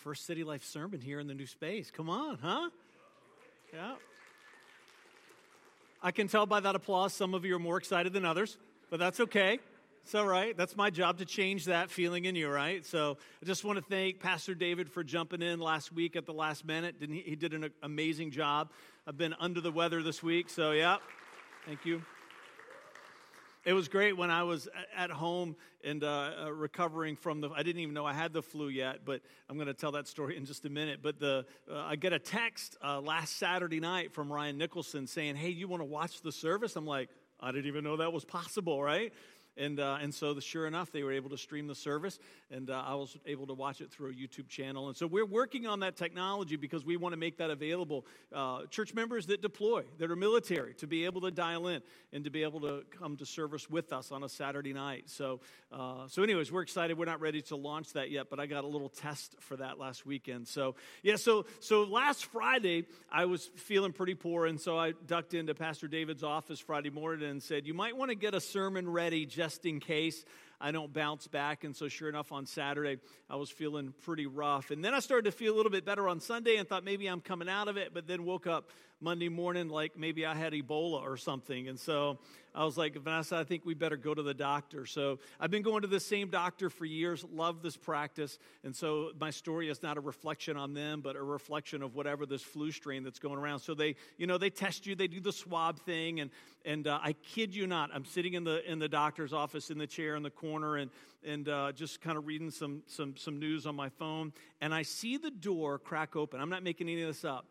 First City Life sermon here in the new space. Come on, huh? Yeah. I can tell by that applause some of you are more excited than others, but that's okay. It's all right. That's my job to change that feeling in you, right? So I just want to thank Pastor David for jumping in last week at the last minute. He did an amazing job. I've been under the weather this week, so yeah. Thank you. It was great when I was at home and recovering from I didn't even know I had the flu yet, but I'm going to tell that story in just a minute. But I get a text last Saturday night from Ryan Nicholson saying, hey, you want to watch the service? I'm like, I didn't even know that was possible, right? And so sure enough, they were able to stream the service, and I was able to watch it through a YouTube channel. And so we're working on that technology because we want to make that available. Church members that deploy, that are military, to be able to dial in and to be able to come to service with us on a Saturday night. So anyways, we're excited. We're not ready to launch that yet, but I got a little test for that last weekend. So last Friday, I was feeling pretty poor, and so I ducked into Pastor David's office Friday morning and said, you might want to get a sermon ready just in case I don't bounce back. And so sure enough, on Saturday, I was feeling pretty rough. And then I started to feel a little bit better on Sunday and thought maybe I'm coming out of it, but then woke up Monday morning like maybe I had Ebola or something. And so I was like, Vanessa, I think we better go to the doctor. So I've been going to the same doctor for years, love this practice. And so my story is not a reflection on them, but a reflection of whatever this flu strain that's going around. So they test you, they do the swab thing. And I kid you not, I'm sitting in the doctor's office in the chair in the corner and just kind of reading some news on my phone. And I see the door crack open. I'm not making any of this up.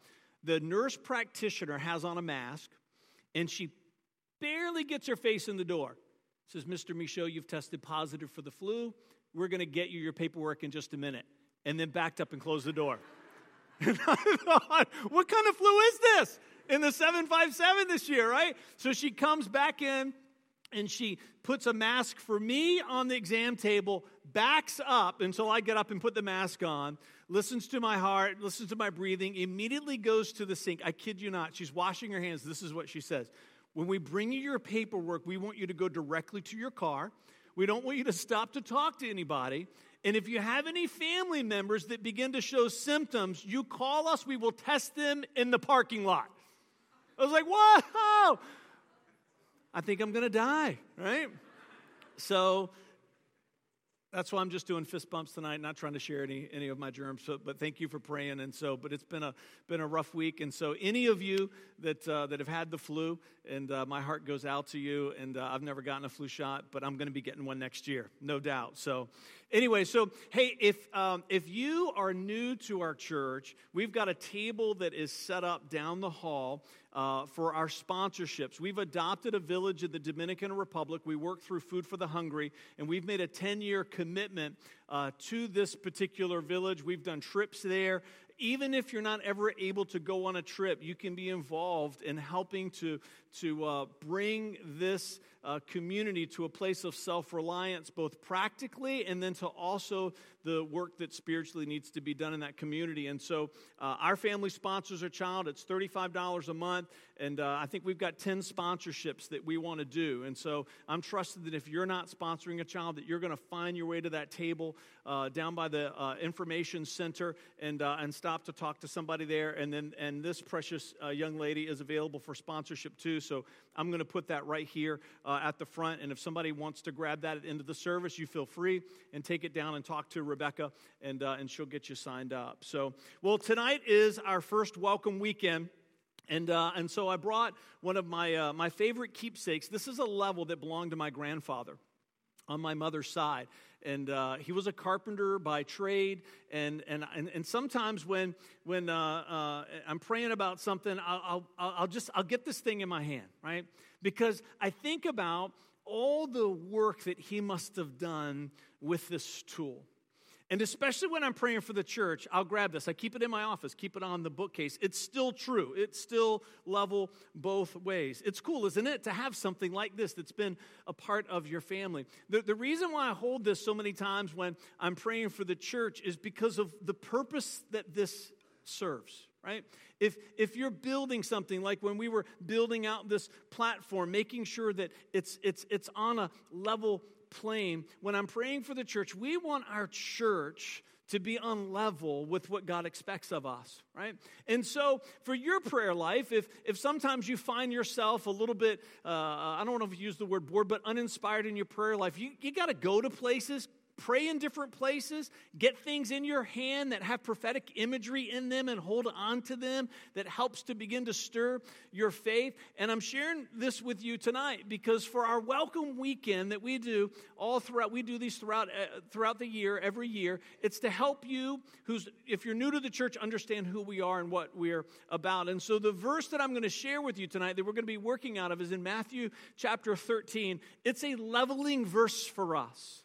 The nurse practitioner has on a mask, and she barely gets her face in the door. Says, Mr. Michaud, you've tested positive for the flu. We're going to get you your paperwork in just a minute. And then backed up and closed the door. And I thought, what kind of flu is this? In the 757 this year, right? So she comes back in, and she puts a mask for me on the exam table, backs up until I get up and put the mask on, listens to my heart, listens to my breathing, immediately goes to the sink. I kid you not. She's washing her hands. This is what she says. When we bring you your paperwork, we want you to go directly to your car. We don't want you to stop to talk to anybody. And if you have any family members that begin to show symptoms, you call us. We will test them in the parking lot. I was like, whoa! I think I'm going to die, right? So that's why I'm just doing fist bumps tonight, not trying to share any of my germs, but thank you for praying. And so, but it's been a rough week. And so any of you that have had the flu, and my heart goes out to you, and I've never gotten a flu shot, but I'm going to be getting one next year, no doubt. So anyway, hey, if you are new to our church, we've got a table that is set up down the hall for our sponsorships. We've adopted a village in the Dominican Republic. We work through Food for the Hungry, and we've made a 10-year commitment to this particular village. We've done trips there. Even if you're not ever able to go on a trip, you can be involved in helping to bring this community to a place of self-reliance, both practically and then to also the work that spiritually needs to be done in that community. And so our family sponsors a child. It's $35 a month, and I think we've got 10 sponsorships that we want to do. And so I'm trusted that if you're not sponsoring a child, that you're going to find your way to that table down by the information center and stop to talk to somebody there. And this precious young lady is available for sponsorship too. So I'm going to put that right here at the front. And if somebody wants to grab that at the end of the service, you feel free and take it down and talk to Rebecca, and she'll get you signed up. So, well, tonight is our first welcome weekend. And so I brought one of my favorite keepsakes. This is a level that belonged to my grandfather on my mother's side. And he was a carpenter by trade, and sometimes when I'm praying about something, I'll get this thing in my hand, right? Because I think about all the work that he must have done with this tool. And especially when I'm praying for the church, I'll grab this. I keep it in my office, keep it on the bookcase. It's still true. It's still level both ways. It's cool, isn't it, to have something like this that's been a part of your family. The reason why I hold this so many times when I'm praying for the church is because of the purpose that this serves, right? If you're building something, like when we were building out this platform, making sure that it's on a level plane. When I'm praying for the church, we want our church to be on level with what God expects of us, right? And so for your prayer life, if sometimes you find yourself a little bit, I don't want to use the word bored, but uninspired in your prayer life, you got to go to places, pray in different places, get things in your hand that have prophetic imagery in them and hold on to them that helps to begin to stir your faith. And I'm sharing this with you tonight because for our welcome weekend that we do all throughout, we do these throughout the year, every year, it's to help you, if you're new to the church, understand who we are and what we're about. And so the verse that I'm going to share with you tonight that we're going to be working out of is in Matthew chapter 13. It's a leveling verse for us.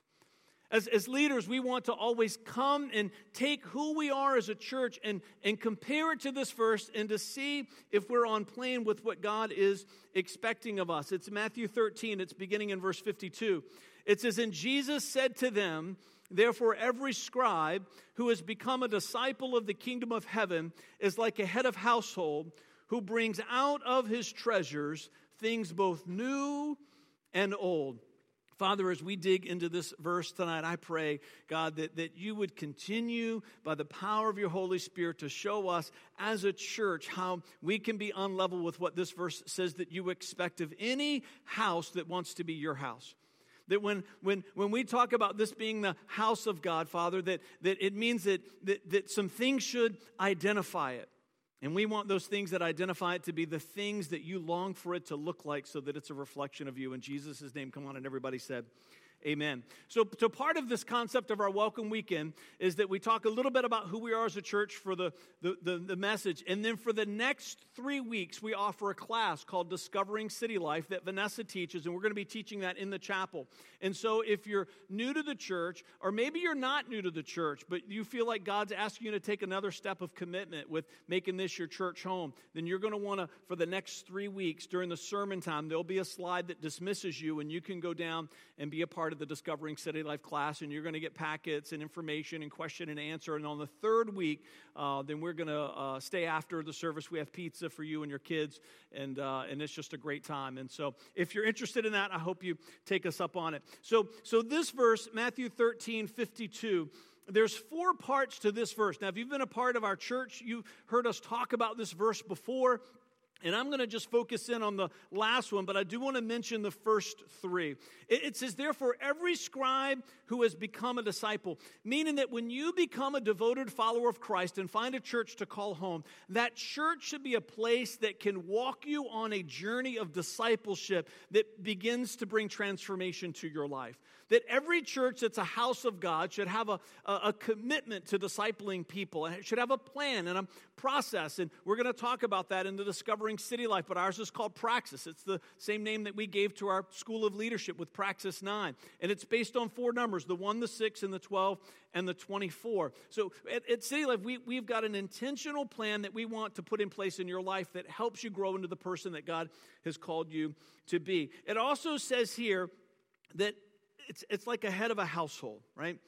As leaders, we want to always come and take who we are as a church and compare it to this verse and to see if we're on plan with what God is expecting of us. It's Matthew 13. It's beginning in verse 52. It says, "And Jesus said to them, 'Therefore every scribe who has become a disciple of the kingdom of heaven is like a head of household who brings out of his treasures things both new and old.'" Father, as we dig into this verse tonight, I pray, God, that you would continue by the power of your Holy Spirit to show us as a church how we can be on level with what this verse says that you expect of any house that wants to be your house. That when we talk about this being the house of God, Father, that it means that some things should identify it. And we want those things that identify it to be the things that you long for it to look like so that it's a reflection of you. In Jesus' name, come on, and everybody said amen. So part of this concept of our welcome weekend is that we talk a little bit about who we are as a church for the message. And then for the next 3 weeks, we offer a class called Discovering City Life that Vanessa teaches, and we're going to be teaching that in the chapel. And so if you're new to the church, or maybe you're not new to the church, but you feel like God's asking you to take another step of commitment with making this your church home, then you're going to want to, for the next 3 weeks during the sermon time, there'll be a slide that dismisses you, and you can go down and be a part of the Discovering City Life class, and you're going to get packets and information and question and answer. And on the third week, then we're going to stay after the service. We have pizza for you and your kids, and it's just a great time. And so if you're interested in that, I hope you take us up on it. So this verse, Matthew 13:52, there's 4 parts to this verse. Now, if you've been a part of our church, you've heard us talk about this verse before. And I'm going to just focus in on the last one, but I do want to mention the first 3. It says, "Therefore, every scribe who has become a disciple," meaning that when you become a devoted follower of Christ and find a church to call home, that church should be a place that can walk you on a journey of discipleship that begins to bring transformation to your life. That every church that's a house of God should have a commitment to discipling people, and it should have a plan and a process. And we're going to talk about that in the Discovering City Life, but ours is called Praxis. It's the same name that we gave to our school of leadership with Praxis 9. And it's based on 4 numbers, the 1, the 6, and the 12, and the 24. So at City Life, we've got an intentional plan that we want to put in place in your life that helps you grow into the person that God has called you to be. It also says here that it's like a head of a household, right?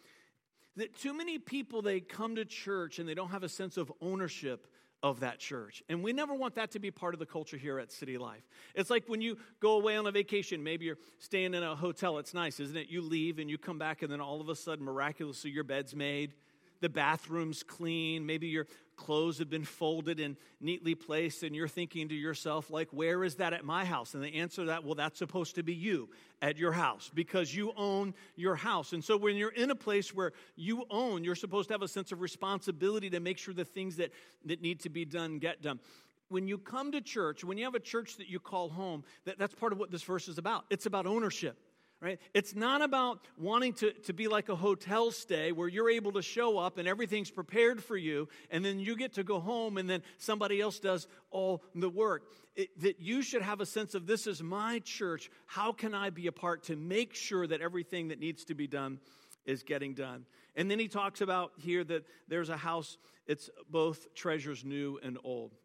That too many people, they come to church and they don't have a sense of ownership of that church. And we never want that to be part of the culture here at City Life. It's like when you go away on a vacation, maybe you're staying in a hotel. It's nice, isn't it? You leave and you come back, and then all of a sudden, miraculously, your bed's made. The bathroom's clean. Maybe your clothes have been folded and neatly placed, and you're thinking to yourself, like, where is that at my house? And the answer to that, well, that's supposed to be you at your house because you own your house. And so when you're in a place where you own, you're supposed to have a sense of responsibility to make sure the things that need to be done get done. When you come to church, when you have a church that you call home, that's part of what this verse is about. It's about ownership. Right? It's not about wanting to be like a hotel stay where you're able to show up and everything's prepared for you, and then you get to go home and then somebody else does all the work. That you should have a sense of, this is my church. How can I be a part to make sure that everything that needs to be done is getting done? And then he talks about here that there's a house. It's both treasures new and old.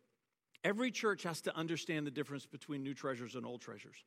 Every church has to understand the difference between new treasures and old treasures.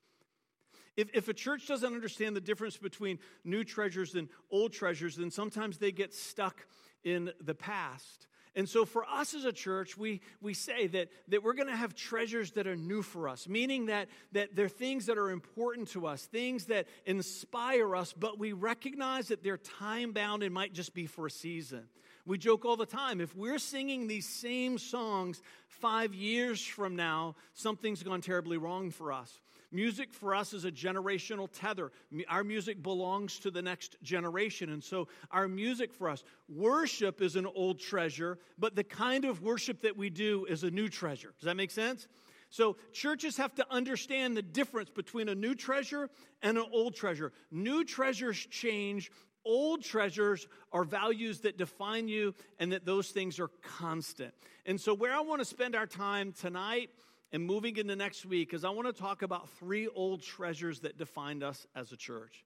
If a church doesn't understand the difference between new treasures and old treasures, then sometimes they get stuck in the past. And so for us as a church, we say that we're going to have treasures that are new for us, meaning that they're things that are important to us, things that inspire us, but we recognize that they're time-bound and might just be for a season. We joke all the time, if we're singing these same songs 5 years from now, something's gone terribly wrong for us. Music for us is a generational tether. Our music belongs to the next generation, and so our music for us. Worship is an old treasure, but the kind of worship that we do is a new treasure. Does that make sense? So churches have to understand the difference between a new treasure and an old treasure. New treasures change. Old treasures are values that define you, and that those things are constant. And so where I want to spend our time tonight and moving into next week is I want to talk about three old treasures that defined us as a church.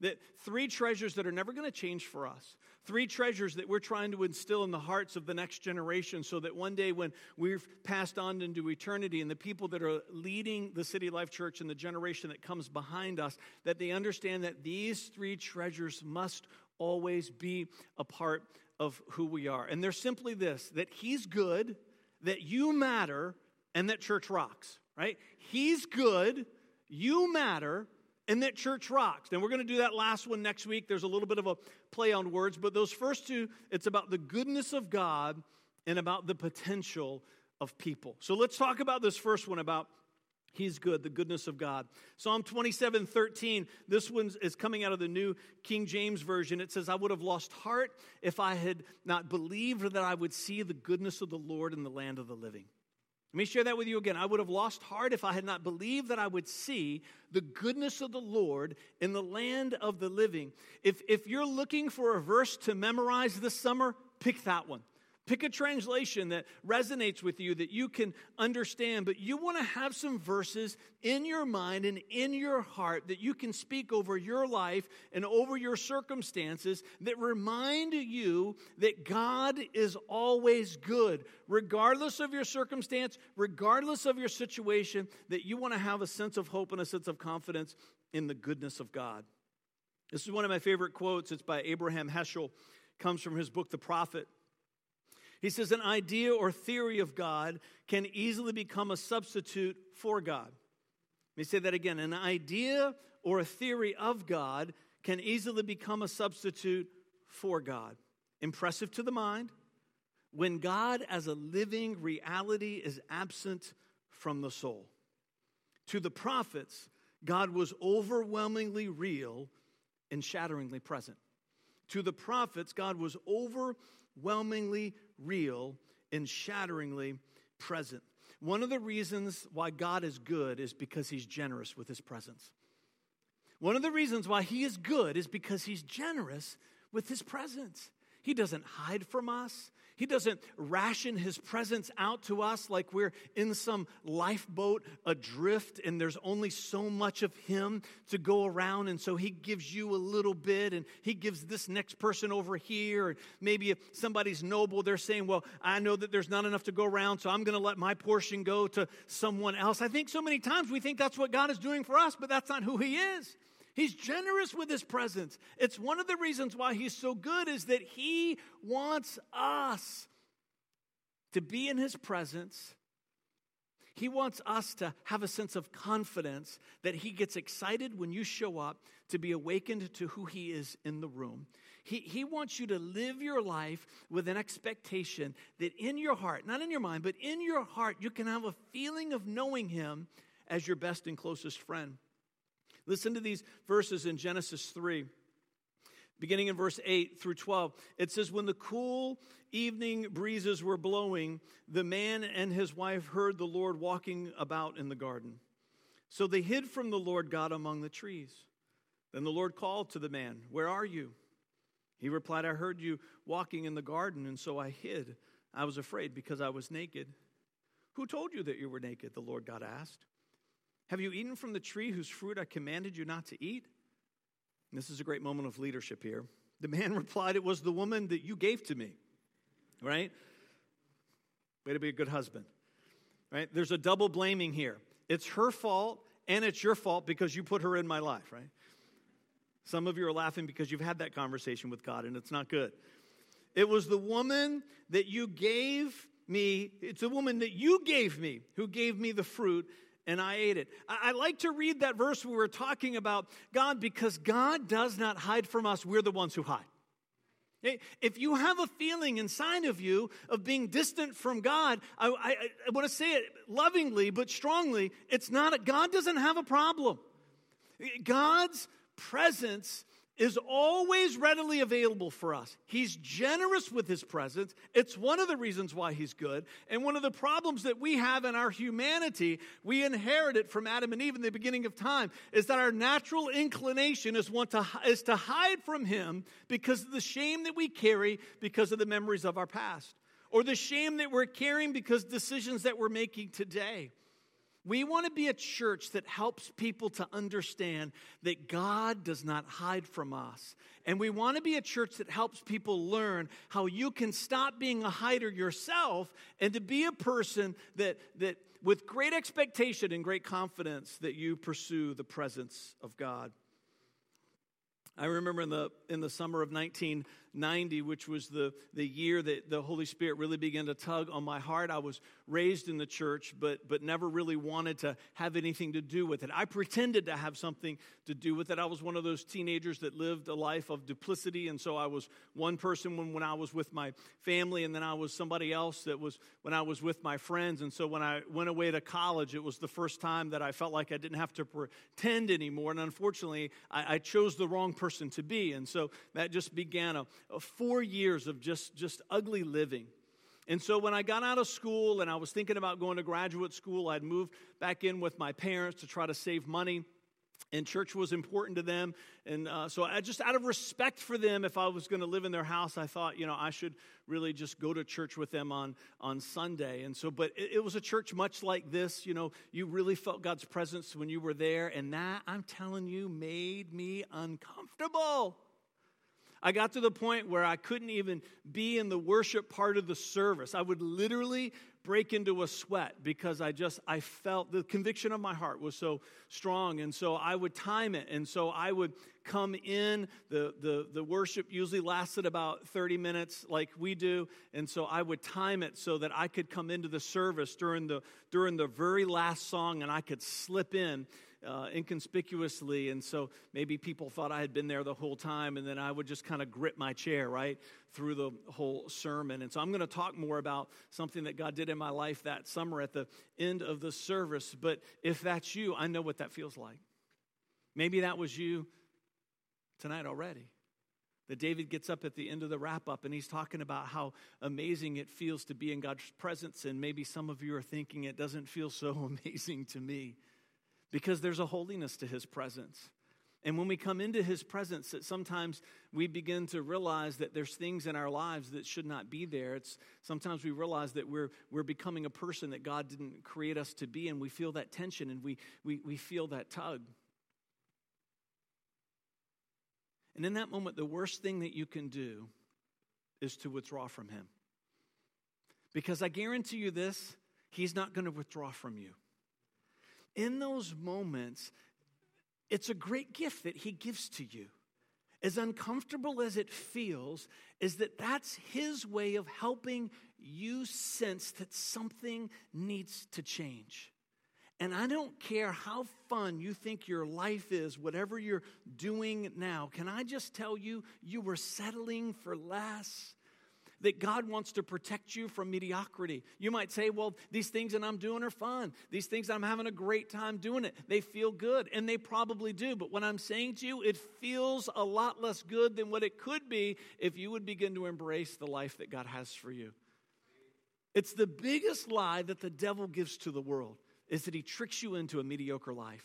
That three treasures that are never going to change for us. Three treasures that we're trying to instill in the hearts of the next generation so that one day when we're passed on into eternity and the people that are leading the City Life Church and the generation that comes behind us, that they understand that these three treasures must always be a part of who we are. And they're simply this, that he's good, that you matter, and that church rocks, right? He's good, you matter, and that church rocks. And we're going to do that last one next week. There's a little bit of a play on words, but those first two, it's about the goodness of God and about the potential of people. So let's talk about this first one about he's good, the goodness of God. Psalm 27:13. This one is coming out of the New King James Version. It says, I would have lost heart if I had not believed that I would see the goodness of the Lord in the land of the living. Let me share that with you again. I would have lost heart if I had not believed that I would see the goodness of the Lord in the land of the living. If you're looking for a verse to memorize this summer, pick that one. Pick a translation that resonates with you, that you can understand, but you want to have some verses in your mind and in your heart that you can speak over your life and over your circumstances that remind you that God is always good, regardless of your circumstance, regardless of your situation, that you want to have a sense of hope and a sense of confidence in the goodness of God. This is one of my favorite quotes. It's by Abraham Heschel. It comes from his book, The Prophet. He says, an idea or theory of God can easily become a substitute for God. Let me say that again. An idea or a theory of God can easily become a substitute for God. Impressive to the mind, when God as a living reality is absent from the soul. To the prophets, God was overwhelmingly real and shatteringly present. To the prophets, God was overwhelmingly real and shatteringly present. One of the reasons why God is good is because he's generous with his presence. One of the reasons why he is good is because he's generous with his presence. He doesn't hide from us. He doesn't ration his presence out to us like we're in some lifeboat adrift and there's only so much of him to go around, and so he gives you a little bit and he gives this next person over here. And maybe if somebody's noble, they're saying, well, I know that there's not enough to go around, so I'm going to let my portion go to someone else. I think so many times we think that's what God is doing for us, but that's not who he is. He's generous with his presence. It's one of the reasons why he's so good is that he wants us to be in his presence. He wants us to have a sense of confidence that he gets excited when you show up to be awakened to who he is in the room. He wants you to live your life with an expectation that in your heart, not in your mind, but in your heart, you can have a feeling of knowing him as your best and closest friend. Listen to these verses in Genesis 3, beginning in verse 8 through 12. It says, when the cool evening breezes were blowing, the man and his wife heard the Lord walking about in the garden. So they hid from the Lord God among the trees. Then the Lord called to the man, where are you? He replied, I heard you walking in the garden, and so I hid. I was afraid because I was naked. Who told you that you were naked? The Lord God asked. Have you eaten from the tree whose fruit I commanded you not to eat? And this is a great moment of leadership here. The man replied, it was the woman that you gave to me, right? Way to be a good husband, right? There's a double blaming here. It's her fault and it's your fault because you put her in my life, right? Some of you are laughing because you've had that conversation with God and it's not good. It was the woman that you gave me. It's the woman that you gave me who gave me the fruit, and I ate it. I like to read that verse where we're talking about God because God does not hide from us. We're the ones who hide. If you have a feeling inside of you of being distant from God, I want to say it lovingly but strongly, it's not, God doesn't have a problem. God's presence is always readily available for us. He's generous with his presence. It's one of the reasons why he's good. And one of the problems that we have in our humanity, we inherit it from Adam and Eve in the beginning of time, is that our natural inclination is to hide from him because of the shame that we carry because of the memories of our past, or the shame that we're carrying because decisions that we're making today. We want to be a church that helps people to understand that God does not hide from us. And we want to be a church that helps people learn how you can stop being a hider yourself and to be a person that with great expectation and great confidence that you pursue the presence of God. I remember in the summer of 1990, which was the year that the Holy Spirit really began to tug on my heart. I was raised in the church, but never really wanted to have anything to do with it. I pretended to have something to do with it. I was one of those teenagers that lived a life of duplicity, and so I was one person when I was with my family, and then I was somebody else that was when I was with my friends. And so when I went away to college, it was the first time that I felt like I didn't have to pretend anymore, and unfortunately, I chose the wrong person to be, and so that just began a 4 years of just ugly living. And so when I got out of school and I was thinking about going to graduate school, I'd moved back in with my parents to try to save money, and church was important to them. And so I just, out of respect for them, if I was going to live in their house, I thought, I should really just go to church with them on Sunday. And so, but it was a church much like this. You really felt God's presence when you were there, and that, I'm telling you, made me uncomfortable. I got to the point where I couldn't even be in the worship part of the service. I would literally break into a sweat because I felt the conviction of my heart was so strong. And so I would time it. And so I would come in. The worship usually lasted about 30 minutes like we do. And so I would time it so that I could come into the service during the very last song, and I could slip in. Inconspicuously, and so maybe people thought I had been there the whole time, and then I would just kind of grip my chair right through the whole sermon. And so I'm going to talk more about something that God did in my life that summer at the end of the service, but if that's you, I know what that feels like. Maybe that was you tonight already. That David gets up at the end of the wrap-up, and he's talking about how amazing it feels to be in God's presence, and maybe some of you are thinking, it doesn't feel so amazing to me. Because there's a holiness to his presence. And when we come into his presence, that sometimes we begin to realize that there's things in our lives that should not be there. Sometimes we realize that we're becoming a person that God didn't create us to be, and we feel that tension, and we feel that tug. And in that moment, the worst thing that you can do is to withdraw from him. Because I guarantee you this, he's not going to withdraw from you. In those moments, it's a great gift that he gives to you. As uncomfortable as it feels, is that that's his way of helping you sense that something needs to change. And I don't care how fun you think your life is, whatever you're doing now. Can I just tell you, you were settling for less? That God wants to protect you from mediocrity. You might say, well, these things that I'm doing are fun. These things that I'm having a great time doing it. They feel good, and they probably do. But what I'm saying to you, it feels a lot less good than what it could be if you would begin to embrace the life that God has for you. It's the biggest lie that the devil gives to the world, is that he tricks you into a mediocre life.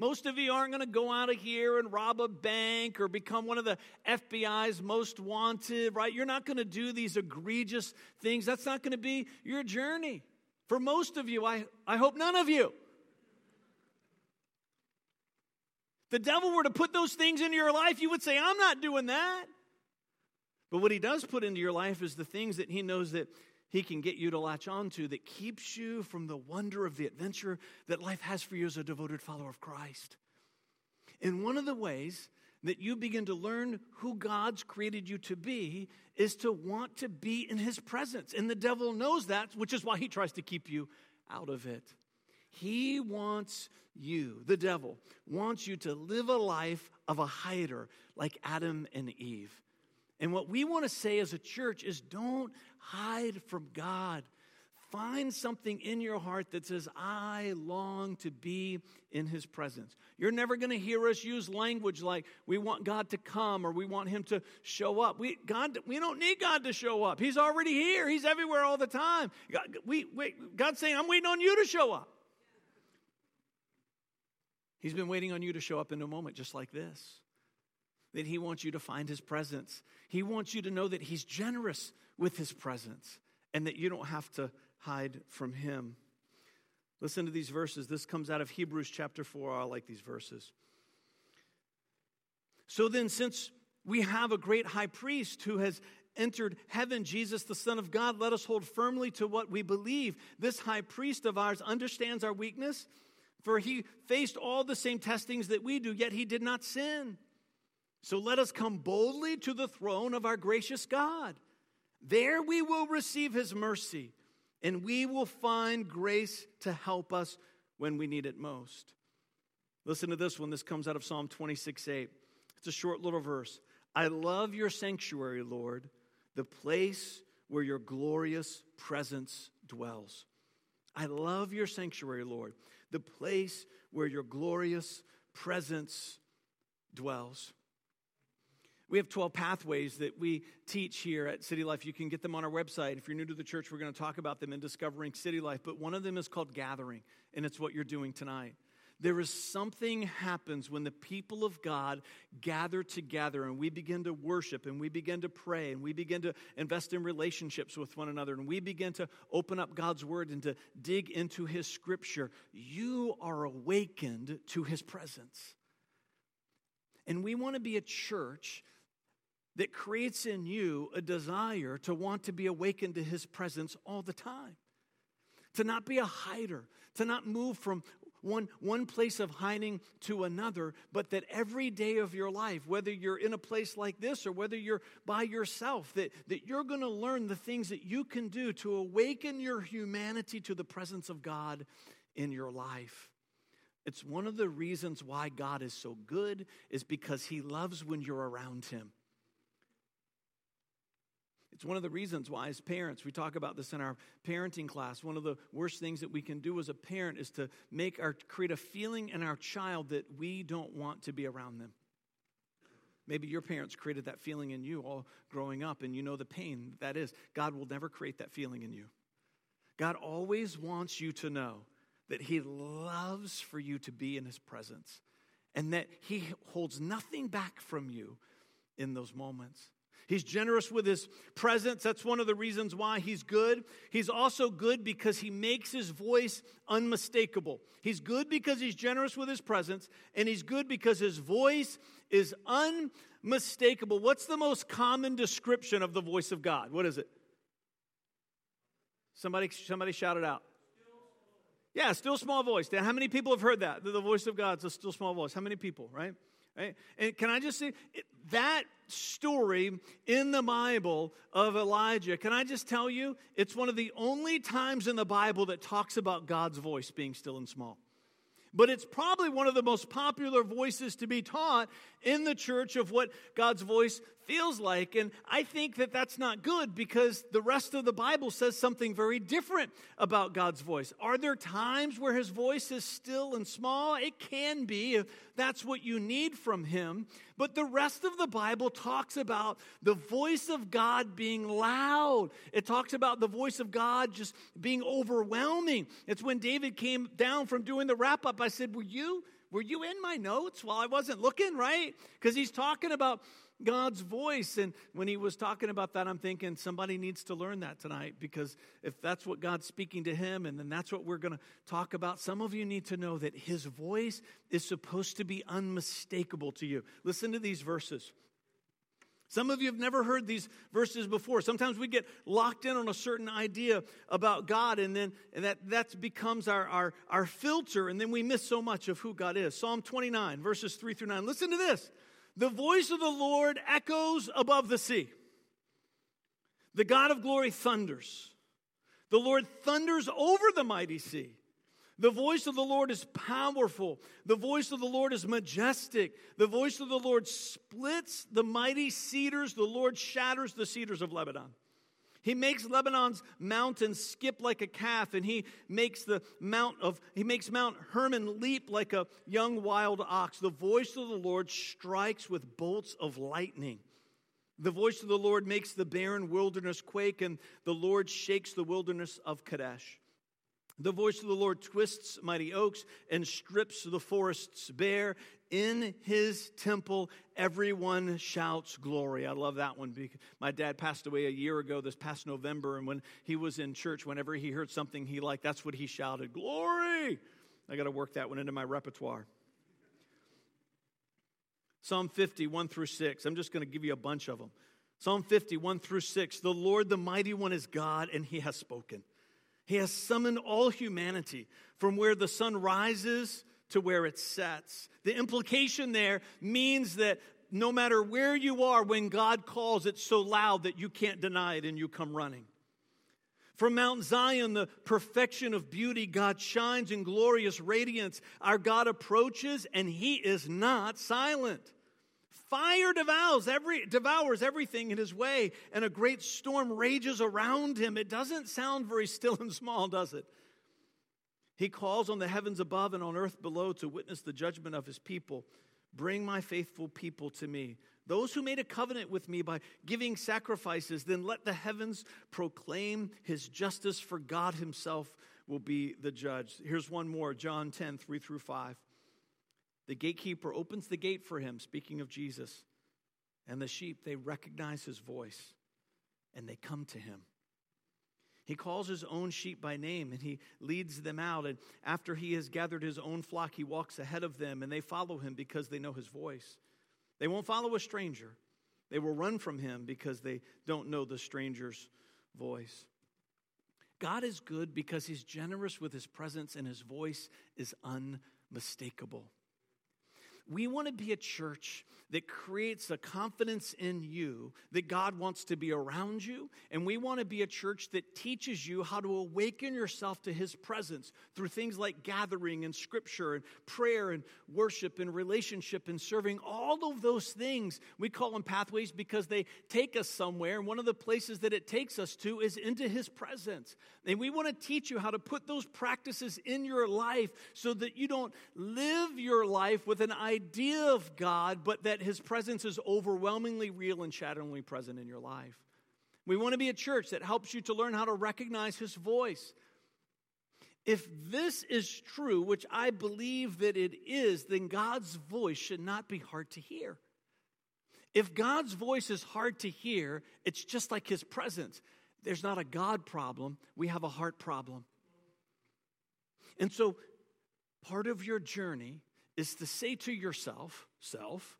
Most of you aren't going to go out of here and rob a bank or become one of the FBI's most wanted, right? You're not going to do these egregious things. That's not going to be your journey. For most of you, I hope none of you. If the devil were to put those things into your life, you would say, I'm not doing that. But what he does put into your life is the things that he knows that he can get you to latch on to, that keeps you from the wonder of the adventure that life has for you as a devoted follower of Christ. And one of the ways that you begin to learn who God's created you to be is to want to be in his presence. And the devil knows that, which is why he tries to keep you out of it. He wants you, the devil, wants you to live a life of a hider like Adam and Eve. And what we want to say as a church is don't hide from God. Find something in your heart that says, I long to be in his presence. You're never going to hear us use language like we want God to come or we want him to show up. We don't need God to show up. He's already here. He's everywhere all the time. God's saying, I'm waiting on you to show up. He's been waiting on you to show up in a moment just like this. That he wants you to find his presence. He wants you to know that he's generous with his presence and that you don't have to hide from him. Listen to these verses. This comes out of Hebrews chapter 4. I like these verses. So then, since we have a great high priest who has entered heaven, Jesus, the Son of God, let us hold firmly to what we believe. This high priest of ours understands our weakness, for he faced all the same testings that we do, yet he did not sin. So let us come boldly to the throne of our gracious God. There we will receive his mercy, and we will find grace to help us when we need it most. Listen to this one. This comes out of Psalm 26:8. It's a short little verse. I love your sanctuary, Lord, the place where your glorious presence dwells. I love your sanctuary, Lord, the place where your glorious presence dwells. We have 12 pathways that we teach here at City Life. You can get them on our website. If you're new to the church, we're going to talk about them in Discovering City Life. But one of them is called gathering, and it's what you're doing tonight. There is something happens when the people of God gather together and we begin to worship and we begin to pray and we begin to invest in relationships with one another and we begin to open up God's word and to dig into his scripture. You are awakened to his presence. And we want to be a church that creates in you a desire to want to be awakened to his presence all the time. To not be a hider, to not move from one place of hiding to another, but that every day of your life, whether you're in a place like this or whether you're by yourself, that you're going to learn the things that you can do to awaken your humanity to the presence of God in your life. It's one of the reasons why God is so good is because he loves when you're around him. It's one of the reasons why, as parents, we talk about this in our parenting class. One of the worst things that we can do as a parent is to create a feeling in our child that we don't want to be around them. Maybe your parents created that feeling in you all growing up, and you know the pain that is. God will never create that feeling in you. God always wants you to know that he loves for you to be in his presence, and that he holds nothing back from you in those moments. He's generous with his presence. That's one of the reasons why he's good. He's also good because he makes his voice unmistakable. He's good because he's generous with his presence, and he's good because his voice is unmistakable. What's the most common description of the voice of God? What is it? Somebody shout it out. Yeah, still small voice. How many people have heard that? The voice of God's a still small voice. How many people, right? Right? And can I just say, that story in the Bible of Elijah, can I just tell you, it's one of the only times in the Bible that talks about God's voice being still and small. But it's probably one of the most popular voices to be taught in the church of what God's voice feels like. And I think that that's not good because the rest of the Bible says something very different about God's voice. Are there times where his voice is still and small? It can be if that's what you need from him. But the rest of the Bible talks about the voice of God being loud. It talks about the voice of God just being overwhelming. It's when David came down from doing the wrap-up, I said, Were you in my notes while I wasn't looking, right? Because he's talking about God's voice. And when he was talking about that, I'm thinking somebody needs to learn that tonight, because if that's what God's speaking to him, and then that's what we're going to talk about, some of you need to know that his voice is supposed to be unmistakable to you. Listen to these verses. Some of you have never heard these verses before. Sometimes we get locked in on a certain idea about God, and then that becomes our filter, and then we miss so much of who God is. Psalm 29, verses 3 through 9. Listen to this. The voice of the Lord echoes above the sea. The God of glory thunders. The Lord thunders over the mighty sea. The voice of the Lord is powerful. The voice of the Lord is majestic. The voice of the Lord splits the mighty cedars. The Lord shatters the cedars of Lebanon. He makes Lebanon's mountains skip like a calf, and he makes Mount Hermon leap like a young wild ox. The voice of the Lord strikes with bolts of lightning. The voice of the Lord makes the barren wilderness quake, and the Lord shakes the wilderness of Kadesh. The voice of the Lord twists mighty oaks and strips the forests bare. In his temple, everyone shouts glory. I love that one. My dad passed away a year ago this past November, and when he was in church, whenever he heard something he liked, that's what he shouted, glory. I got to work that one into my repertoire. Psalm 50, 1 through 6. I'm just going to give you a bunch of them. Psalm 50, 1 through 6. The Lord, the mighty one, is God, and he has spoken. He has summoned all humanity from where the sun rises to where it sets. The implication there means that no matter where you are, when God calls, it's so loud that you can't deny it and you come running. From Mount Zion, the perfection of beauty, God shines in glorious radiance. Our God approaches and he is not silent. Fire devours everything in his way, and a great storm rages around him. It doesn't sound very still and small, does it? He calls on the heavens above and on earth below to witness the judgment of his people. Bring my faithful people to me, those who made a covenant with me by giving sacrifices. Then let the heavens proclaim his justice, for God himself will be the judge. Here's one more, John 10, 3 through 5. The gatekeeper opens the gate for him, speaking of Jesus. And the sheep, they recognize his voice, and they come to him. He calls his own sheep by name, and he leads them out. And after he has gathered his own flock, he walks ahead of them, and they follow him because they know his voice. They won't follow a stranger. They will run from him because they don't know the stranger's voice. God is good because he's generous with his presence, and his voice is unmistakable. We want to be a church that creates a confidence in you that God wants to be around you. And we want to be a church that teaches you how to awaken yourself to his presence through things like gathering and scripture and prayer and worship and relationship and serving. All of those things, we call them pathways because they take us somewhere. And one of the places that it takes us to is into his presence. And we want to teach you how to put those practices in your life so that you don't live your life with an idea of God, but that his presence is overwhelmingly real and shatteringly present in your life. We want to be a church that helps you to learn how to recognize his voice. If this is true, which I believe that it is, then God's voice should not be hard to hear. If God's voice is hard to hear, it's just like his presence. There's not a God problem. We have a heart problem. And so part of your journey is to say to yourself, self,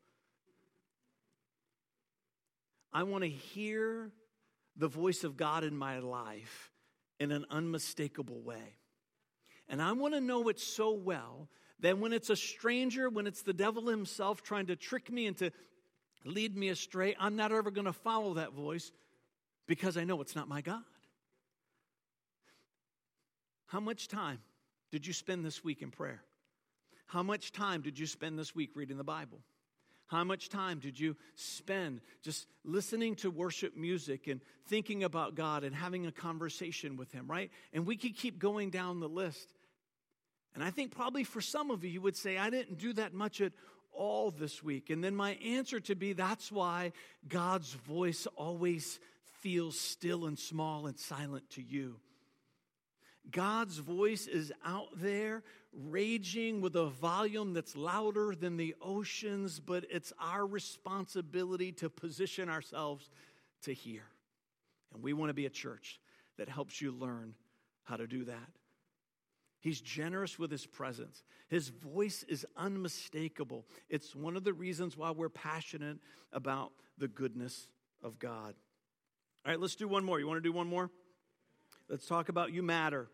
I want to hear the voice of God in my life in an unmistakable way. And I want to know it so well that when it's a stranger, when it's the devil himself trying to trick me and to lead me astray, I'm not ever going to follow that voice because I know it's not my God. How much time did you spend this week in prayer? How much time did you spend this week reading the Bible? How much time did you spend just listening to worship music and thinking about God and having a conversation with him, right? And we could keep going down the list. And I think probably for some of you, you would say, I didn't do that much at all this week. And then my answer to be, that's why God's voice always feels still and small and silent to you. God's voice is out there raging with a volume that's louder than the oceans, but it's our responsibility to position ourselves to hear. And we want to be a church that helps you learn how to do that. He's generous with his presence. His voice is unmistakable. It's one of the reasons why we're passionate about the goodness of God. All right, let's do one more. You want to do one more? Let's talk about you matter.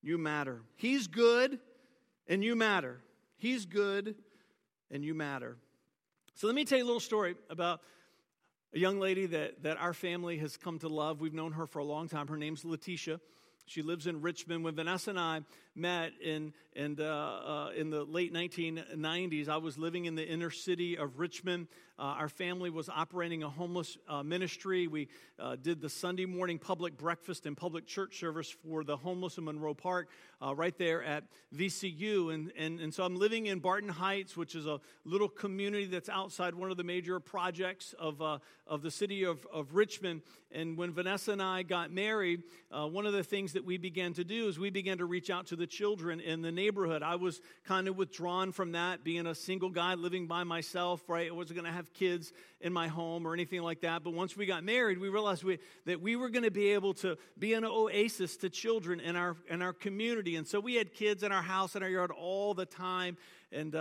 You matter. He's good, and you matter. He's good, and you matter. So let me tell you a little story about a young lady that our family has come to love. We've known her for a long time. Her name's Letitia. She lives in Richmond. When Vanessa and I met in the late 1990s, I was living in the inner city of Richmond. Our family was operating a homeless ministry. We did the Sunday morning public breakfast and public church service for the homeless in Monroe Park, right there at VCU. And so I'm living in Barton Heights, which is a little community that's outside one of the major projects of the city of Richmond. And when Vanessa and I got married, one of the things that we began to do is we began to reach out to the children in the neighborhood. I was kind of withdrawn from that, being a single guy living by myself, right? I wasn't going to have kids in my home or anything like that. But once we got married, we realized that we were going to be able to be an oasis to children in our community. And so we had kids in our house, in our yard all the time. And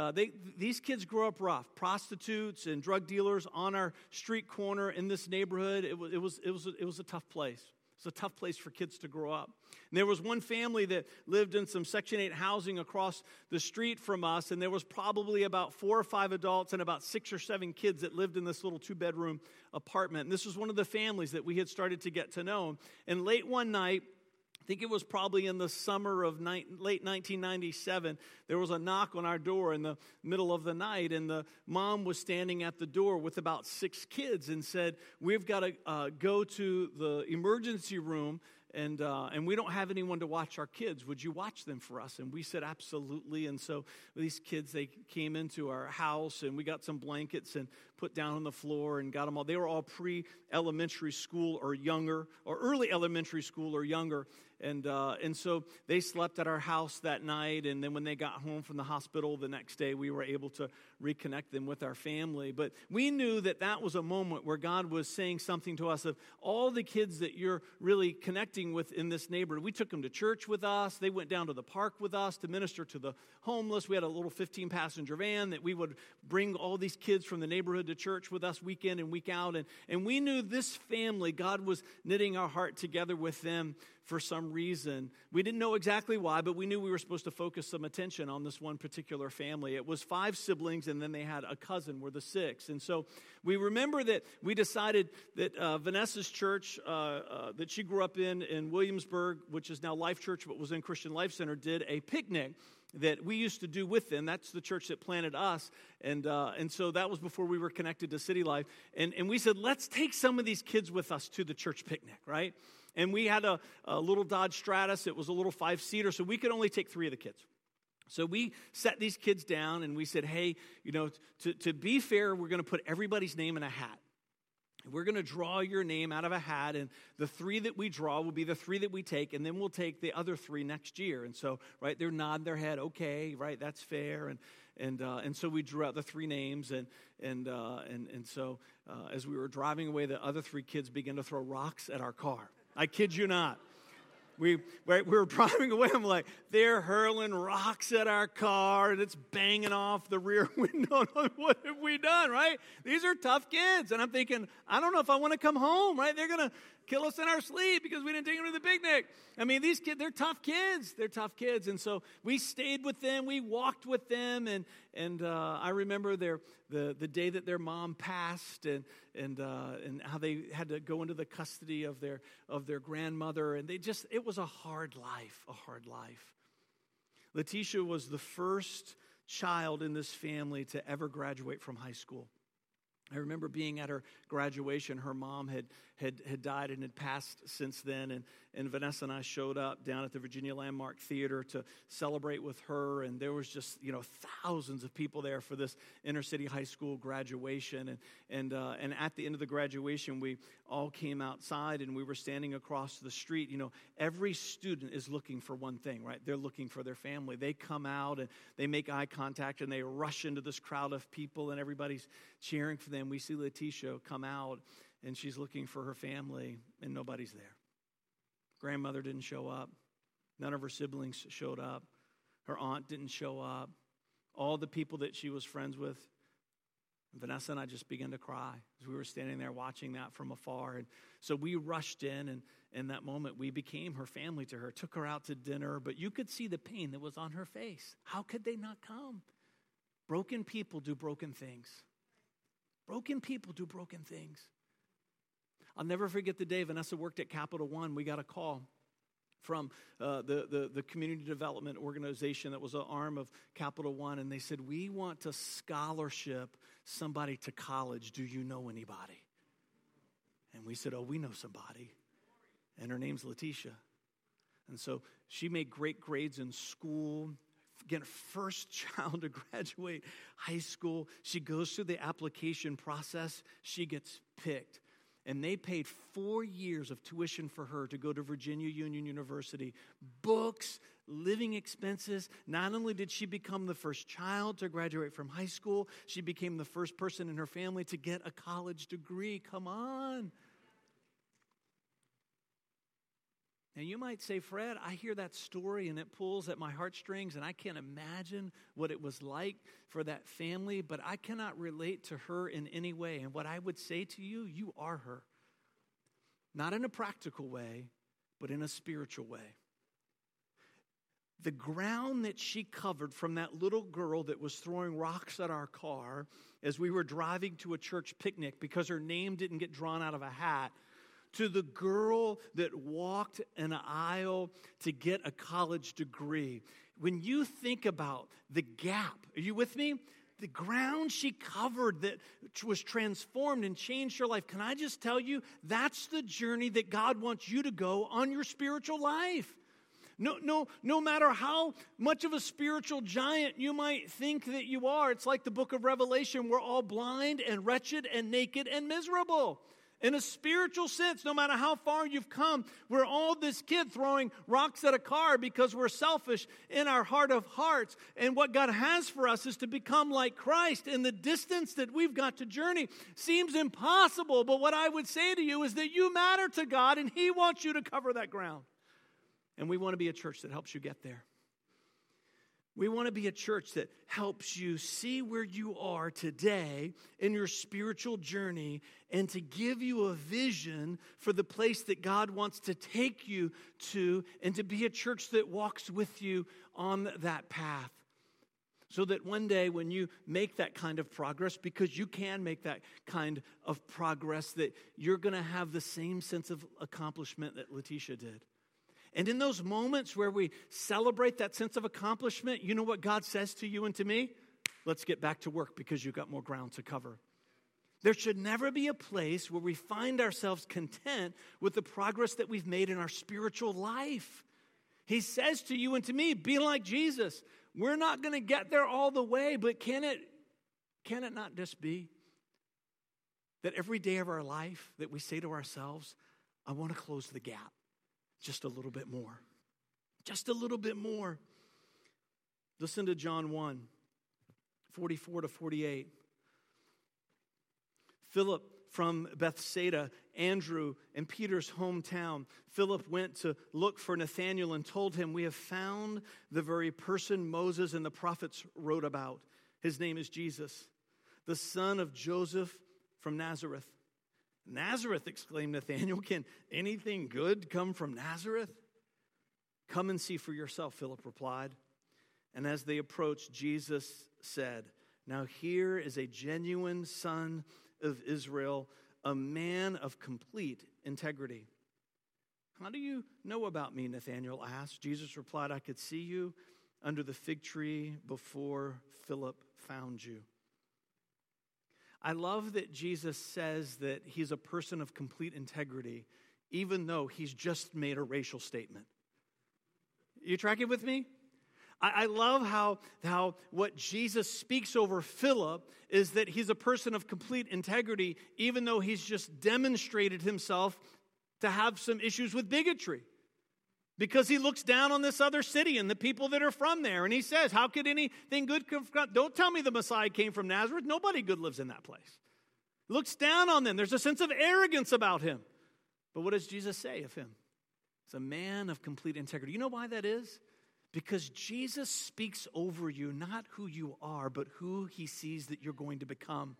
these kids grow up rough. Prostitutes and drug dealers on our street corner in this neighborhood. It was a tough place. It's a tough place for kids to grow up. And there was one family that lived in some Section 8 housing across the street from us, and there was probably about 4 or 5 adults and about 6 or 7 kids that lived in this little 2-bedroom apartment. And this was one of the families that we had started to get to know. And late one night, I think it was probably in the summer of late 1997, there was a knock on our door in the middle of the night, and the mom was standing at the door with about 6 kids and said, "We've got to go to the emergency room, and we don't have anyone to watch our kids. Would you watch them for us?" And we said, absolutely. And so these kids, they came into our house, and we got some blankets and put down on the floor and got them all. They were all pre-elementary school or younger, or early elementary school or younger. And so they slept at our house that night, and then when they got home from the hospital the next day, we were able to reconnect them with our family. But we knew that was a moment where God was saying something to us of all the kids that you're really connecting with in this neighborhood. We took them to church with us. They went down to the park with us to minister to the homeless. We had a little 15-passenger van that we would bring all these kids from the neighborhood to church with us week in and week out. And we knew this family, God was knitting our heart together with them for some reason. We didn't know exactly why, but we knew we were supposed to focus some attention on this one particular family. It was 5 siblings, and then they had a cousin, were the 6. And so we remember that we decided that Vanessa's church that she grew up in Williamsburg, which is now Life Church, but was in Christian Life Center, did a picnic that we used to do with them. That's the church that planted us. And so that was before we were connected to City Life. And we said, let's take some of these kids with us to the church picnic, right? And we had a little Dodge Stratus. It was a little 5-seater, so we could only take 3 of the kids. So we sat these kids down, and we said, hey, to be fair, we're going to put everybody's name in a hat. We're going to draw your name out of a hat, and the 3 that we draw will be the 3 that we take, and then we'll take the other 3 next year. And so, right, they're nodding their head, okay, right, that's fair. And so we drew out the 3 names, and so as we were driving away, the other 3 kids began to throw rocks at our car. I kid you not. We were driving away. I'm like, they're hurling rocks at our car, and it's banging off the rear window. What have we done, right? These are tough kids. And I'm thinking, I don't know if I want to come home, right? They're going to kill us in our sleep because we didn't take them to the picnic. I mean, these kids, they're tough kids. They're tough kids. And so we stayed with them. We walked with them. And I remember the day that their mom passed and how they had to go into the custody of their grandmother. And it was a hard life. Letitia was the first child in this family to ever graduate from high school. I remember being at her graduation. Her mom had died and had passed since then, and Vanessa and I showed up down at the Virginia Landmark Theater to celebrate with her, and there was just, thousands of people there for this inner city high school graduation, and at the end of the graduation, we all came outside, and we were standing across the street. Every student is looking for one thing, right? They're looking for their family. They come out, and they make eye contact, and they rush into this crowd of people, and everybody's cheering for them. And we see Letitia come out, and she's looking for her family, and nobody's there. Grandmother didn't show up. None of her siblings showed up. Her aunt didn't show up. All the people that she was friends with. Vanessa and I just began to cry as we were standing there watching that from afar. And so we rushed in, and in that moment, we became her family to her, took her out to dinner. But you could see the pain that was on her face. How could they not come? Broken people do broken things. Broken people do broken things. I'll never forget the day Vanessa worked at Capital One. We got a call from the community development organization that was an arm of Capital One, and they said, we want to scholarship somebody to college. Do you know anybody? And we said, oh, we know somebody, and her name's Letitia. And so she made great grades in school. Again, first child to graduate high school. She goes through the application process. She gets picked. And they paid 4 years of tuition for her to go to Virginia Union University. Books, living expenses. Not only did she become the first child to graduate from high school, she became the first person in her family to get a college degree. Come on. And you might say, Fred, I hear that story and it pulls at my heartstrings, and I can't imagine what it was like for that family, but I cannot relate to her in any way. And what I would say to you, you are her. Not in a practical way, but in a spiritual way. The ground that she covered from that little girl that was throwing rocks at our car as we were driving to a church picnic because her name didn't get drawn out of a hat, to the girl that walked an aisle to get a college degree. When you think about the gap, are you with me? The ground she covered that was transformed and changed her life. Can I just tell you, that's the journey that God wants you to go on your spiritual life. No matter how much of a spiritual giant you might think that you are, it's like the book of Revelation. We're all blind and wretched and naked and miserable. In a spiritual sense, no matter how far you've come, we're all this kid throwing rocks at a car because we're selfish in our heart of hearts. And what God has for us is to become like Christ. And the distance that we've got to journey seems impossible. But what I would say to you is that you matter to God, and He wants you to cover that ground. And we want to be a church that helps you get there. We want to be a church that helps you see where you are today in your spiritual journey and to give you a vision for the place that God wants to take you to, and to be a church that walks with you on that path. So that one day when you make that kind of progress, because you can make that kind of progress, that you're going to have the same sense of accomplishment that Letitia did. And in those moments where we celebrate that sense of accomplishment, you know what God says to you and to me? Let's get back to work, because you've got more ground to cover. There should never be a place where we find ourselves content with the progress that we've made in our spiritual life. He says to you and to me, be like Jesus. We're not going to get there all the way, but can it not just be that every day of our life that we say to ourselves, I want to close the gap. Just a little bit more. Just a little bit more. Listen to John 1, 44 to 48. Philip from Bethsaida, Andrew and Peter's hometown, Philip went to look for Nathanael and told him, we have found the very person Moses and the prophets wrote about. His name is Jesus, the son of Joseph from Nazareth. Nazareth, exclaimed Nathanael, can anything good come from Nazareth? Come and see for yourself, Philip replied. And as they approached, Jesus said, now here is a genuine son of Israel, a man of complete integrity. How do you know about me? Nathanael asked. Jesus replied, I could see you under the fig tree before Philip found you. I love that Jesus says that he's a person of complete integrity, even though he's just made a racial statement. You tracking with me? I love how what Jesus speaks over Philip is that he's a person of complete integrity, even though he's just demonstrated himself to have some issues with bigotry. Because he looks down on this other city and the people that are from there. And he says, how could anything good come from? Don't tell me the Messiah came from Nazareth. Nobody good lives in that place. Looks down on them. There's a sense of arrogance about him. But what does Jesus say of him? He's a man of complete integrity. You know why that is? Because Jesus speaks over you, not who you are, but who he sees that you're going to become.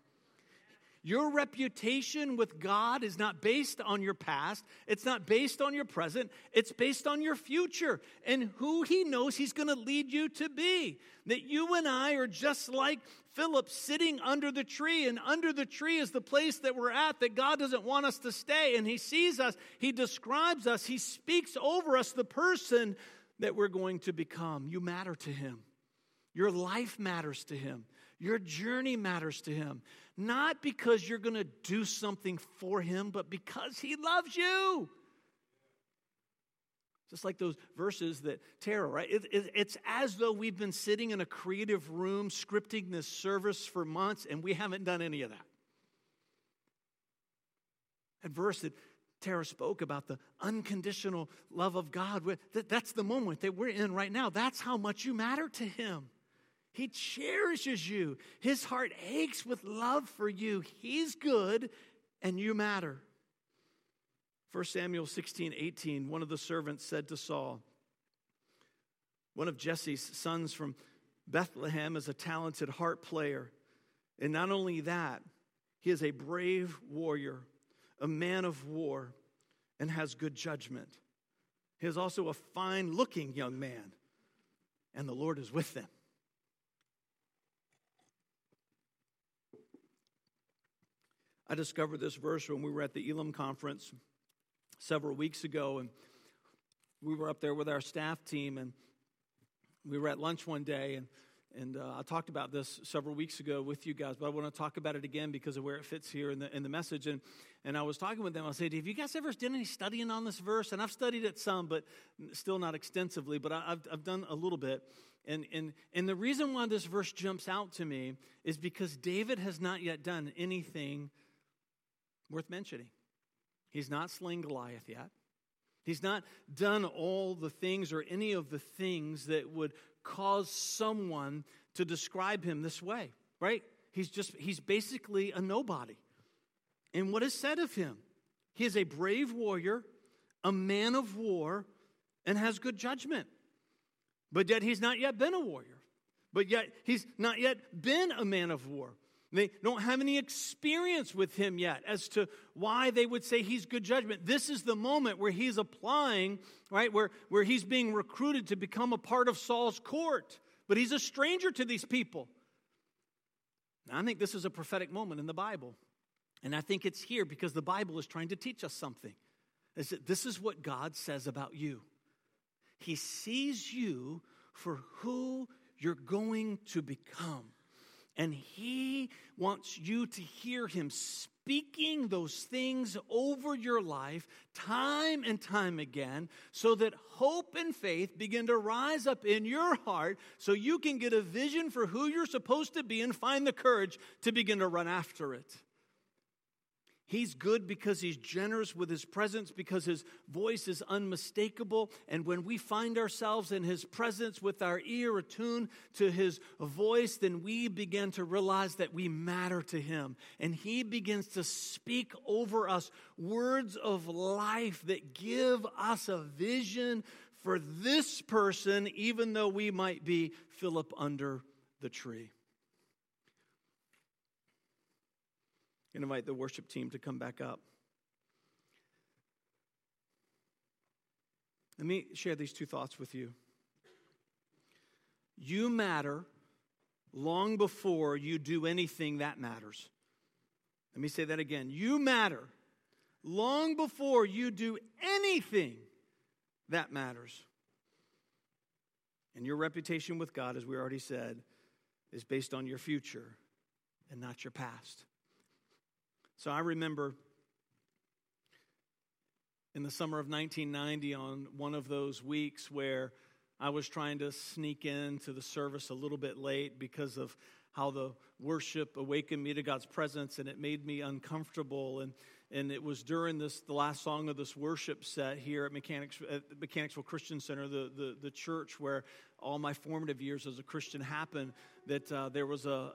Your reputation with God is not based on your past. It's not based on your present. It's based on your future and who he knows he's going to lead you to be. That you and I are just like Philip sitting under the tree, and under the tree is the place that we're at that God doesn't want us to stay. And he sees us. He describes us. He speaks over us the person that we're going to become. You matter to him. Your life matters to him. Your journey matters to him, not because you're going to do something for him, but because he loves you. Just like those verses that Tara, right? It's as though we've been sitting in a creative room scripting this service for months, and we haven't done any of that. That verse that Tara spoke about, the unconditional love of God, that's the moment that we're in right now. That's how much you matter to him. He cherishes you. His heart aches with love for you. He's good, and you matter. 1 Samuel 16:18, one of the servants said to Saul, one of Jesse's sons from Bethlehem is a talented harp player. And not only that, he is a brave warrior, a man of war, and has good judgment. He is also a fine-looking young man, and the Lord is with them. I discovered this verse when we were at the Elam conference several weeks ago, and we were up there with our staff team, and we were at lunch one day, and I talked about this several weeks ago with you guys, but I want to talk about it again because of where it fits here in the message. And I was talking with them. I said, have you guys ever done any studying on this verse? And I've studied it some, but still not extensively, but I've done a little bit. And the reason why this verse jumps out to me is because David has not yet done anything worth mentioning. He's not slain Goliath yet. He's not done all the things or any of the things that would cause someone to describe him this way, right? He's basically a nobody. And what is said of him? He is a brave warrior, a man of war, and has good judgment. But yet he's not yet been a warrior. But yet he's not yet been a man of war. They don't have any experience with him yet as to why they would say he's good judgment. This is the moment where he's applying, right, where he's being recruited to become a part of Saul's court. But he's a stranger to these people. Now, I think this is a prophetic moment in the Bible. And I think it's here because the Bible is trying to teach us something. Is that this is what God says about you. He sees you for who you're going to become. And he wants you to hear him speaking those things over your life time and time again so that hope and faith begin to rise up in your heart so you can get a vision for who you're supposed to be and find the courage to begin to run after it. He's good because he's generous with his presence, because his voice is unmistakable. And when we find ourselves in his presence with our ear attuned to his voice, then we begin to realize that we matter to him. And he begins to speak over us words of life that give us a vision for this person, even though we might be Philip under the tree. I'm going to invite the worship team to come back up. Let me share these two thoughts with you. You matter long before you do anything that matters. Let me say that again. You matter long before you do anything that matters. And your reputation with God, as we already said, is based on your future and not your past. So I remember in the summer of 1990 on one of those weeks where I was trying to sneak into the service a little bit late because of how the worship awakened me to God's presence, and it made me uncomfortable. And it was during the last song of this worship set here at Mechanicsville Christian Center, the church where all my formative years as a Christian happened, that there was a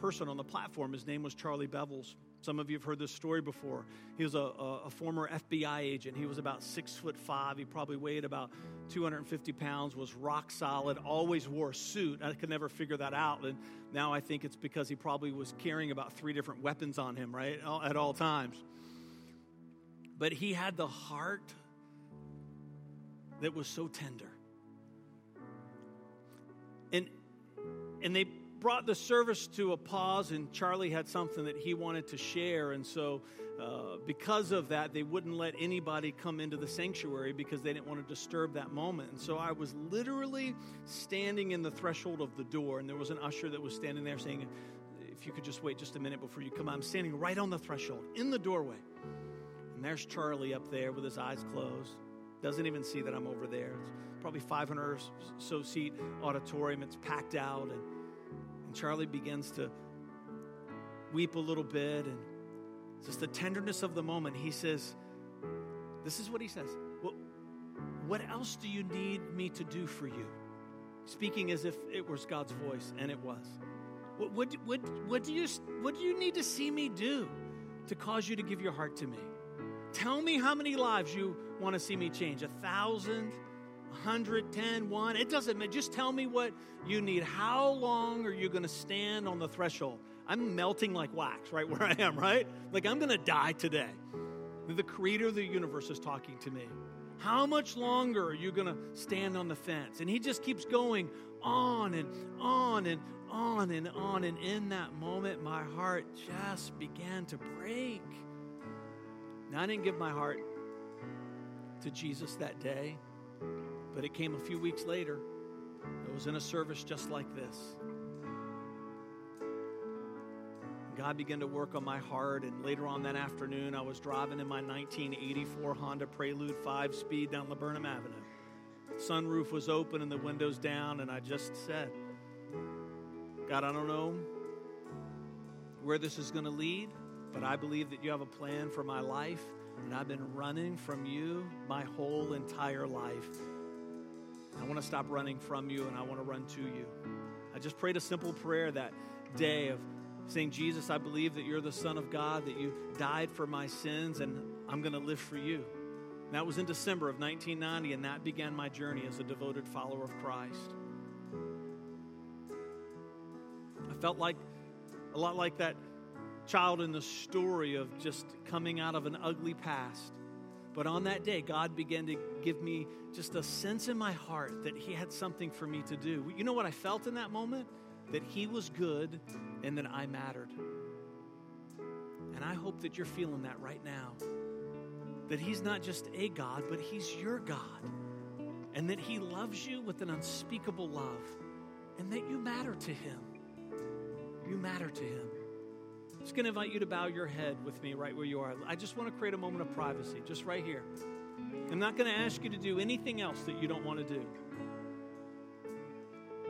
person on the platform. His name was Charlie Bevels. Some of you have heard this story before. He was a former FBI agent. He was about 6'5". He probably weighed about 250 pounds, was rock solid, always wore a suit. I could never figure that out. And now I think it's because he probably was carrying about 3 different weapons on him, right, at all times. But he had the heart that was so tender. And they brought the service to a pause, and Charlie had something that he wanted to share. And so because of that, they wouldn't let anybody come into the sanctuary because they didn't want to disturb that moment. And so I was literally standing in the threshold of the door, and there was an usher that was standing there saying, if you could just wait just a minute before you come out. I'm standing right on the threshold, in the doorway. And there's Charlie up there with his eyes closed. Doesn't even see that I'm over there. It's probably 500 or so seat auditorium. It's packed out. And Charlie begins to weep a little bit. And just the tenderness of the moment, he says, this is what he says. Well, what else do you need me to do for you? Speaking as if it was God's voice, and it was. What do you need to see me do to cause you to give your heart to me? Tell me how many lives you want to see me change. 1,000, 110, 1. It doesn't matter. Just tell me what you need. How long are you going to stand on the threshold? I'm melting like wax right where I am, right? Like I'm going to die today. The creator of the universe is talking to me. How much longer are you going to stand on the fence? And he just keeps going on and on and on and on. And in that moment, my heart just began to break. Now, I didn't give my heart to Jesus that day, but it came a few weeks later. It was in a service just like this. God began to work on my heart, and later on that afternoon, I was driving in my 1984 Honda Prelude 5-speed down Laburnum Avenue. Sunroof was open and the windows down, and I just said, God, I don't know where this is going to lead, but I believe that you have a plan for my life, and I've been running from you my whole entire life. I want to stop running from you, and I want to run to you. I just prayed a simple prayer that day of saying, Jesus, I believe that you're the Son of God, that you died for my sins, and I'm going to live for you. And that was in December of 1990, and that began my journey as a devoted follower of Christ. I felt like a lot like that child in the story of just coming out of an ugly past. But on that day, God began to give me just a sense in my heart that he had something for me to do. You know what I felt in that moment? That he was good and that I mattered. And I hope that you're feeling that right now. That he's not just a God, but he's your God. And that he loves you with an unspeakable love. And that you matter to him. You matter to him. I'm just going to invite you to bow your head with me right where you are. I just want to create a moment of privacy, just right here. I'm not going to ask you to do anything else that you don't want to do.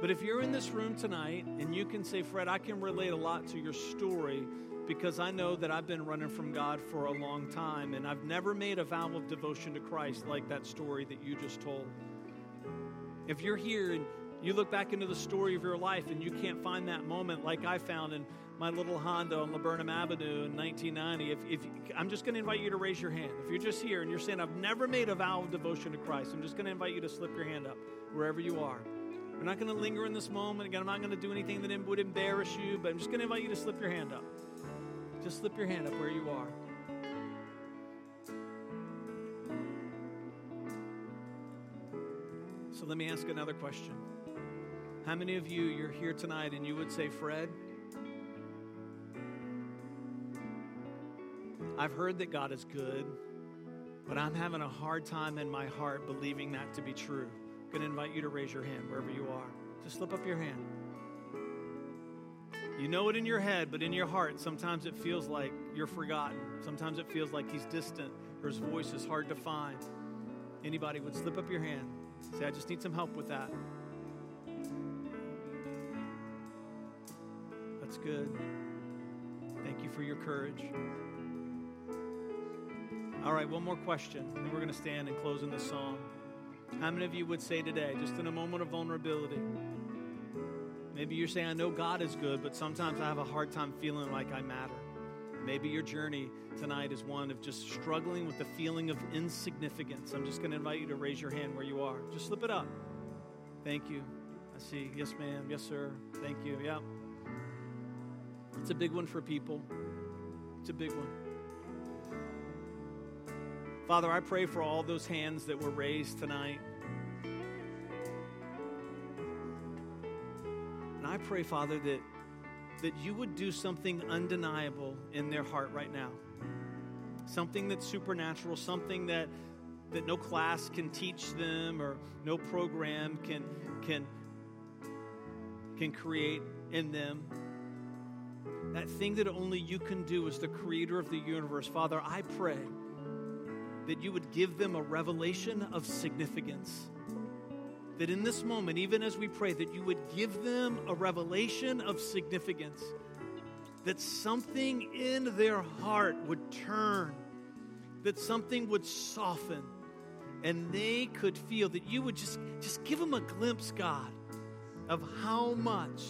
But if you're in this room tonight and you can say, Fred, I can relate a lot to your story because I know that I've been running from God for a long time and I've never made a vow of devotion to Christ like that story that you just told. If you're here and you look back into the story of your life and you can't find that moment like I found in my little Honda on Laburnum Avenue in 1990, I'm just going to invite you to raise your hand. If you're just here and you're saying, I've never made a vow of devotion to Christ, I'm just going to invite you to slip your hand up wherever you are. We're not going to linger in this moment. Again, I'm not going to do anything that would embarrass you, but I'm just going to invite you to slip your hand up. Just slip your hand up where you are. So let me ask another question. How many of you, you're here tonight and you would say, Fred, I've heard that God is good, but I'm having a hard time in my heart believing that to be true. I'm going to invite you to raise your hand wherever you are. Just slip up your hand. You know it in your head, but in your heart, sometimes it feels like you're forgotten. Sometimes it feels like he's distant or his voice is hard to find. Anybody would slip up your hand. Say, I just need some help with that. That's good. Thank you for your courage. All right, one more question, and we're going to stand and close in this song. How many of you would say today, just in a moment of vulnerability, maybe you're saying, I know God is good, but sometimes I have a hard time feeling like I matter. Maybe your journey tonight is one of just struggling with the feeling of insignificance. I'm just going to invite you to raise your hand where you are. Just slip it up. Thank you. I see. Yes, ma'am. Yes, sir. Thank you. Yep. It's a big one for people. It's a big one. Father, I pray for all those hands that were raised tonight. And I pray, Father, that you would do something undeniable in their heart right now. Something that's supernatural, something that no class can teach them or no program can create in them. That thing that only you can do as the creator of the universe. Father, I pray that you would give them a revelation of significance. That in this moment, even as we pray, that you would give them a revelation of significance, that something in their heart would turn, that something would soften, and they could feel that you would just give them a glimpse, God, of how much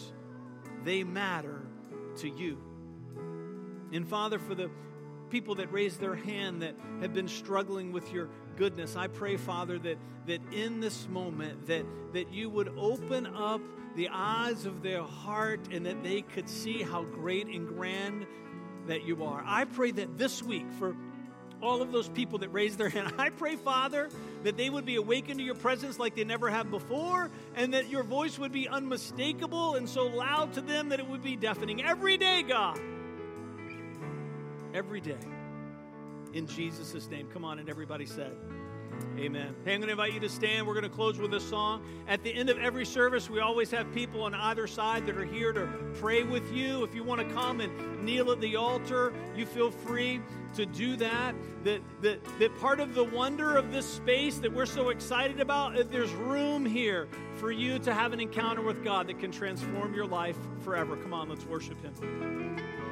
they matter to you. And Father, for the people that raised their hand that have been struggling with your goodness, I pray, Father, that in this moment that you would open up the eyes of their heart and that they could see how great and grand that you are. I pray that this week for all of those people that raised their hand, I pray, Father, that they would be awakened to your presence like they never have before, and that your voice would be unmistakable and so loud to them that it would be deafening every day, God. Every day. In Jesus' name. Come on, and everybody said, amen. Hey, I'm going to invite you to stand. We're going to close with a song. At the end of every service, we always have people on either side that are here to pray with you. If you want to come and kneel at the altar, you feel free to do that. That part of the wonder of this space that we're so excited about, that there's room here for you to have an encounter with God that can transform your life forever. Come on, let's worship him.